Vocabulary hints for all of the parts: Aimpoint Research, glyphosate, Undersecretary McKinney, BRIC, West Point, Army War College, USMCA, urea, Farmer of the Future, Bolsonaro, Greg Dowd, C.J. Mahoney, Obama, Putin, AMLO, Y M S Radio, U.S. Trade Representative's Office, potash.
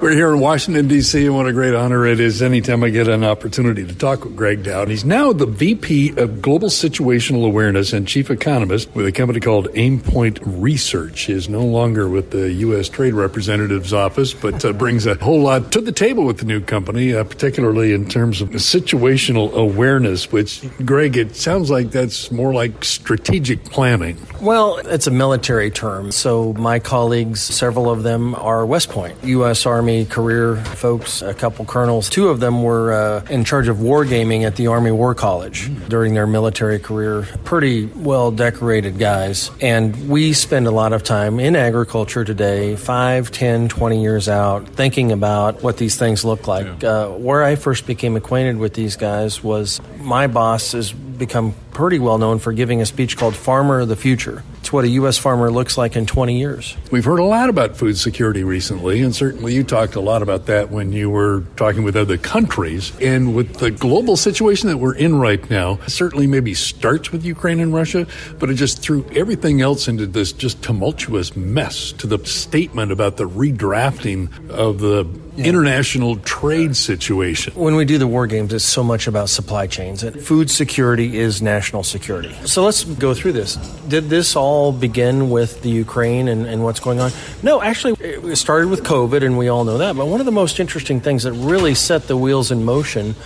We're here in Washington, D.C., and what a great honor it is anytime I get an opportunity to talk with Greg Dowd. He's now the VP of Global Situational Awareness and Chief Economist with a company called Aimpoint Research. He is no longer with the U.S. Trade Representative's Office, but brings a whole lot to the table with the new company, particularly in terms of situational awareness, which, Greg, it sounds like that's more like strategic planning. Well, it's a military term. So my colleagues, several of them are West Point, U.S. Army career folks, a couple colonels. Two of them were in charge of wargaming at the Army War College during their military career. Pretty well-decorated guys. And we spend a lot of time in agriculture today, 5, 10, 20 years out, thinking about what these things look like. Yeah. Where I first became acquainted with these guys was my boss has become pretty well known for giving a speech called Farmer of the Future. It's what a U.S. farmer looks like in 20 years. We've heard a lot about food security recently, and certainly you talked a lot about that when you were talking with other countries. And with the global situation that we're in right now, it certainly maybe starts with Ukraine and Russia, but it just threw everything else into this just tumultuous mess to the statement about the redrafting of the international trade situation. When we do the war games, it's so much about supply chains. And food security is national security. So let's go through this. Did this all begin with the Ukraine and what's going on? No, actually, it started with COVID, and we all know that. But one of the most interesting things that really set the wheels in motion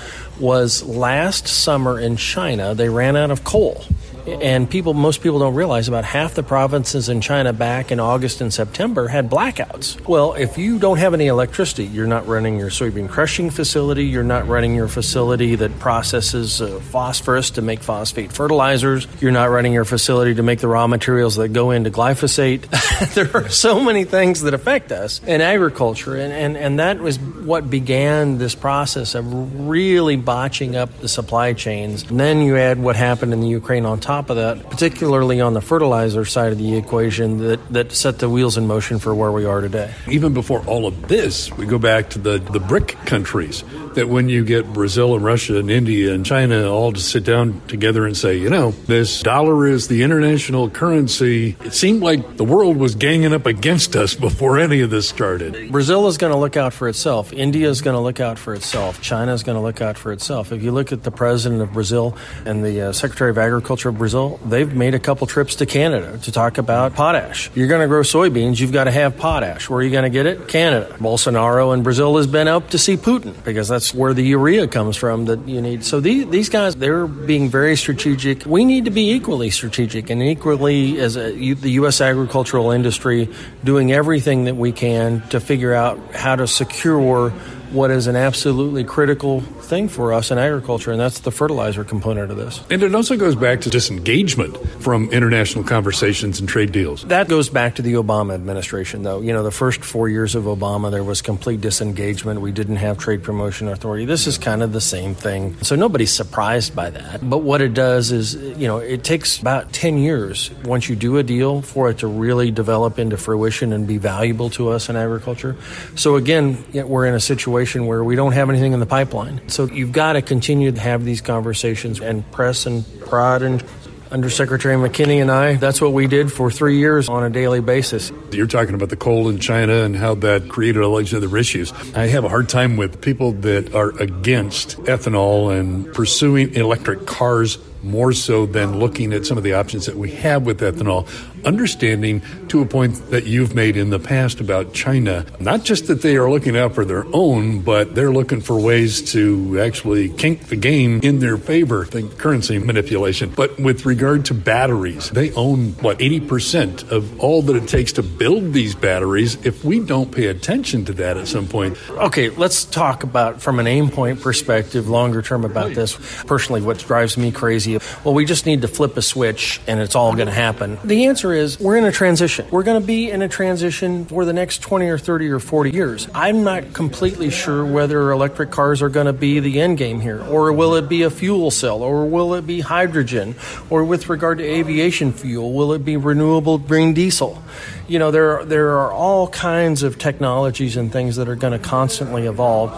was last summer in China, they ran out of coal. And most people don't realize about half the provinces in China back in August and September had blackouts. Well, if you don't have any electricity, you're not running your soybean crushing facility, you're not running your facility that processes phosphorus to make phosphate fertilizers, you're not running your facility to make the raw materials that go into glyphosate. There are so many things that affect us in agriculture, and that was what began this process of really botching up the supply chains. And then you add what happened in the Ukraine on top of that, particularly on the fertilizer side of the equation, that set the wheels in motion for where we are today. Even before all of this, we go back to the BRIC countries, that when you get Brazil and Russia and India and China all to sit down together and say, you know, this dollar is the international currency. It seemed like the world was ganging up against us before any of this started. Brazil is going to look out for itself. India is going to look out for itself. China is going to look out for itself. If you look at the president of Brazil and the Secretary of Agriculture of Brazil, they've made a couple trips to Canada to talk about potash. You're going to grow soybeans, you've got to have potash. Where are you going to get it? Canada. Bolsonaro in Brazil has been up to see Putin because that's where the urea comes from that you need. So these guys, they're being very strategic. We need to be equally strategic and equally as the U.S. agricultural industry doing everything that we can to figure out how to secure what is an absolutely critical thing for us in agriculture, and that's the fertilizer component of this. And it also goes back to disengagement from international conversations and trade deals. That goes back to the Obama administration, though. You know, the first 4 years of Obama, there was complete disengagement. We didn't have trade promotion authority. This is kind of the same thing. So nobody's surprised by that. But what it does is, you know, it takes about 10 years once you do a deal for it to really develop into fruition and be valuable to us in agriculture. So again, we're in a situation where we don't have anything in the pipeline. So you've got to continue to have these conversations and press and prod. And Undersecretary McKinney and I, that's what we did for 3 years on a daily basis. You're talking about the coal in China and how that created all these other issues. I have a hard time with people that are against ethanol and pursuing electric cars more so than looking at some of the options that we have with ethanol, understanding to a point that you've made in the past about China, not just that they are looking out for their own, but they're looking for ways to actually kink the game in their favor, think currency manipulation. But with regard to batteries, they own, 80% of all that it takes to build these batteries if we don't pay attention to that at some point. Okay, let's talk about, from an Aimpoint perspective, longer term about this. Personally, what drives me crazy, well, we just need to flip a switch and it's all going to happen. The answer is we're in a transition. We're going to be in a transition for the next 20 or 30 or 40 years. I'm not completely sure whether electric cars are going to be the end game here, or will it be a fuel cell, or will it be hydrogen, or with regard to aviation fuel, will it be renewable green diesel? You know, there are all kinds of technologies and things that are going to constantly evolve.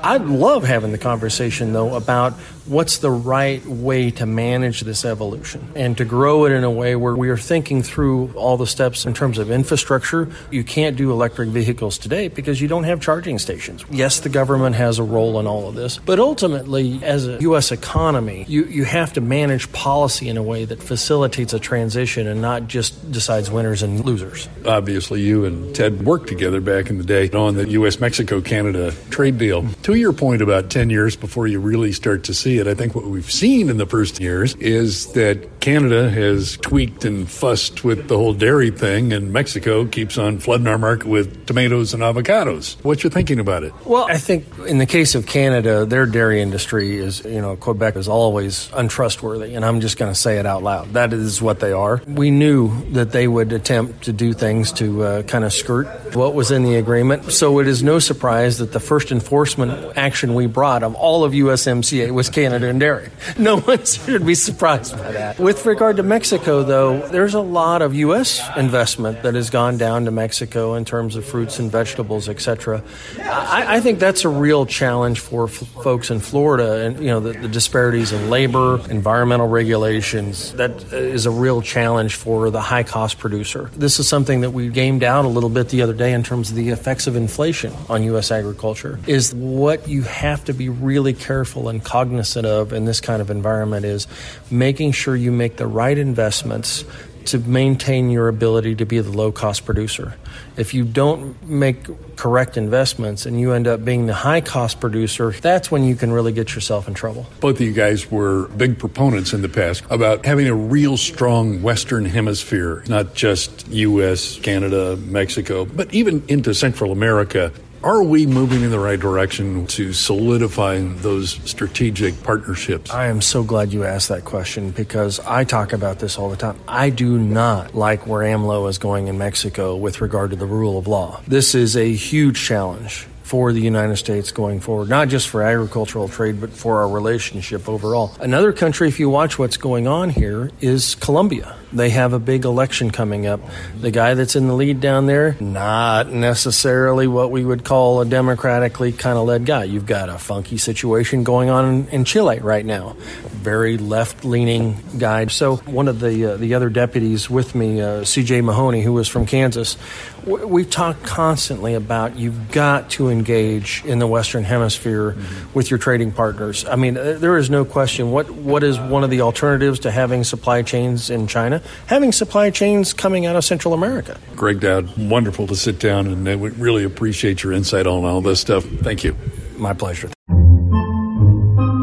I love having the conversation, though, about what's the right way to manage this evolution and to grow it in a way where we are thinking through all the steps in terms of infrastructure. You can't do electric vehicles today because you don't have charging stations. Yes, the government has a role in all of this, but ultimately, as a U.S. economy, you have to manage policy in a way that facilitates a transition and not just decides winners and losers. Obviously, you and Ted worked together back in the day on the U.S.-Mexico-Canada trade deal. To your point about 10 years before you really start to see it, I think what we've seen in the first years is that Canada has tweaked and fussed with the whole dairy thing, and Mexico keeps on flooding our market with tomatoes and avocados. What you're thinking about it? Well, I think in the case of Canada, their dairy industry is, Quebec is always untrustworthy, and I'm just going to say it out loud. That is what they are. We knew that they would attempt to do things to kind of skirt what was in the agreement, so it is no surprise that the first enforcement action we brought of all of USMCA was Canada and dairy. No one should be surprised by that. With regard to Mexico, though, there's a lot of U.S. investment that has gone down to Mexico in terms of fruits and vegetables, et cetera. I think that's a real challenge for folks in Florida, and the disparities in labor, environmental regulations. That is a real challenge for the high-cost producer. This is something that we gamed out a little bit the other day in terms of the effects of inflation on U.S. agriculture. Is what you have to be really careful and cognizant of in this kind of environment is making sure you make the right investments to maintain your ability to be the low-cost producer. If you don't make correct investments and you end up being the high-cost producer, that's when you can really get yourself in trouble. Both of you guys were big proponents in the past about having a real strong Western Hemisphere, not just U.S., Canada, Mexico, but even into Central America. Are we moving in the right direction to solidify those strategic partnerships? I am so glad you asked that question because I talk about this all the time. I do not like where AMLO is going in Mexico with regard to the rule of law. This is a huge challenge for the United States going forward, not just for agricultural trade, but for our relationship overall. Another country, if you watch what's going on here, is Colombia. They have a big election coming up. The guy that's in the lead down there, not necessarily what we would call a democratically kind of led guy. You've got a funky situation going on in Chile right now. Very left-leaning guy. So one of the other deputies with me, C.J. Mahoney, who was from Kansas, we talk constantly about you've got to engage in the Western Hemisphere with your trading partners. I mean, there is no question. What is one of the alternatives to having supply chains in China? Having supply chains coming out of Central America. Greg Dowd, wonderful to sit down, and I would really appreciate your insight on all this stuff. Thank you. My pleasure.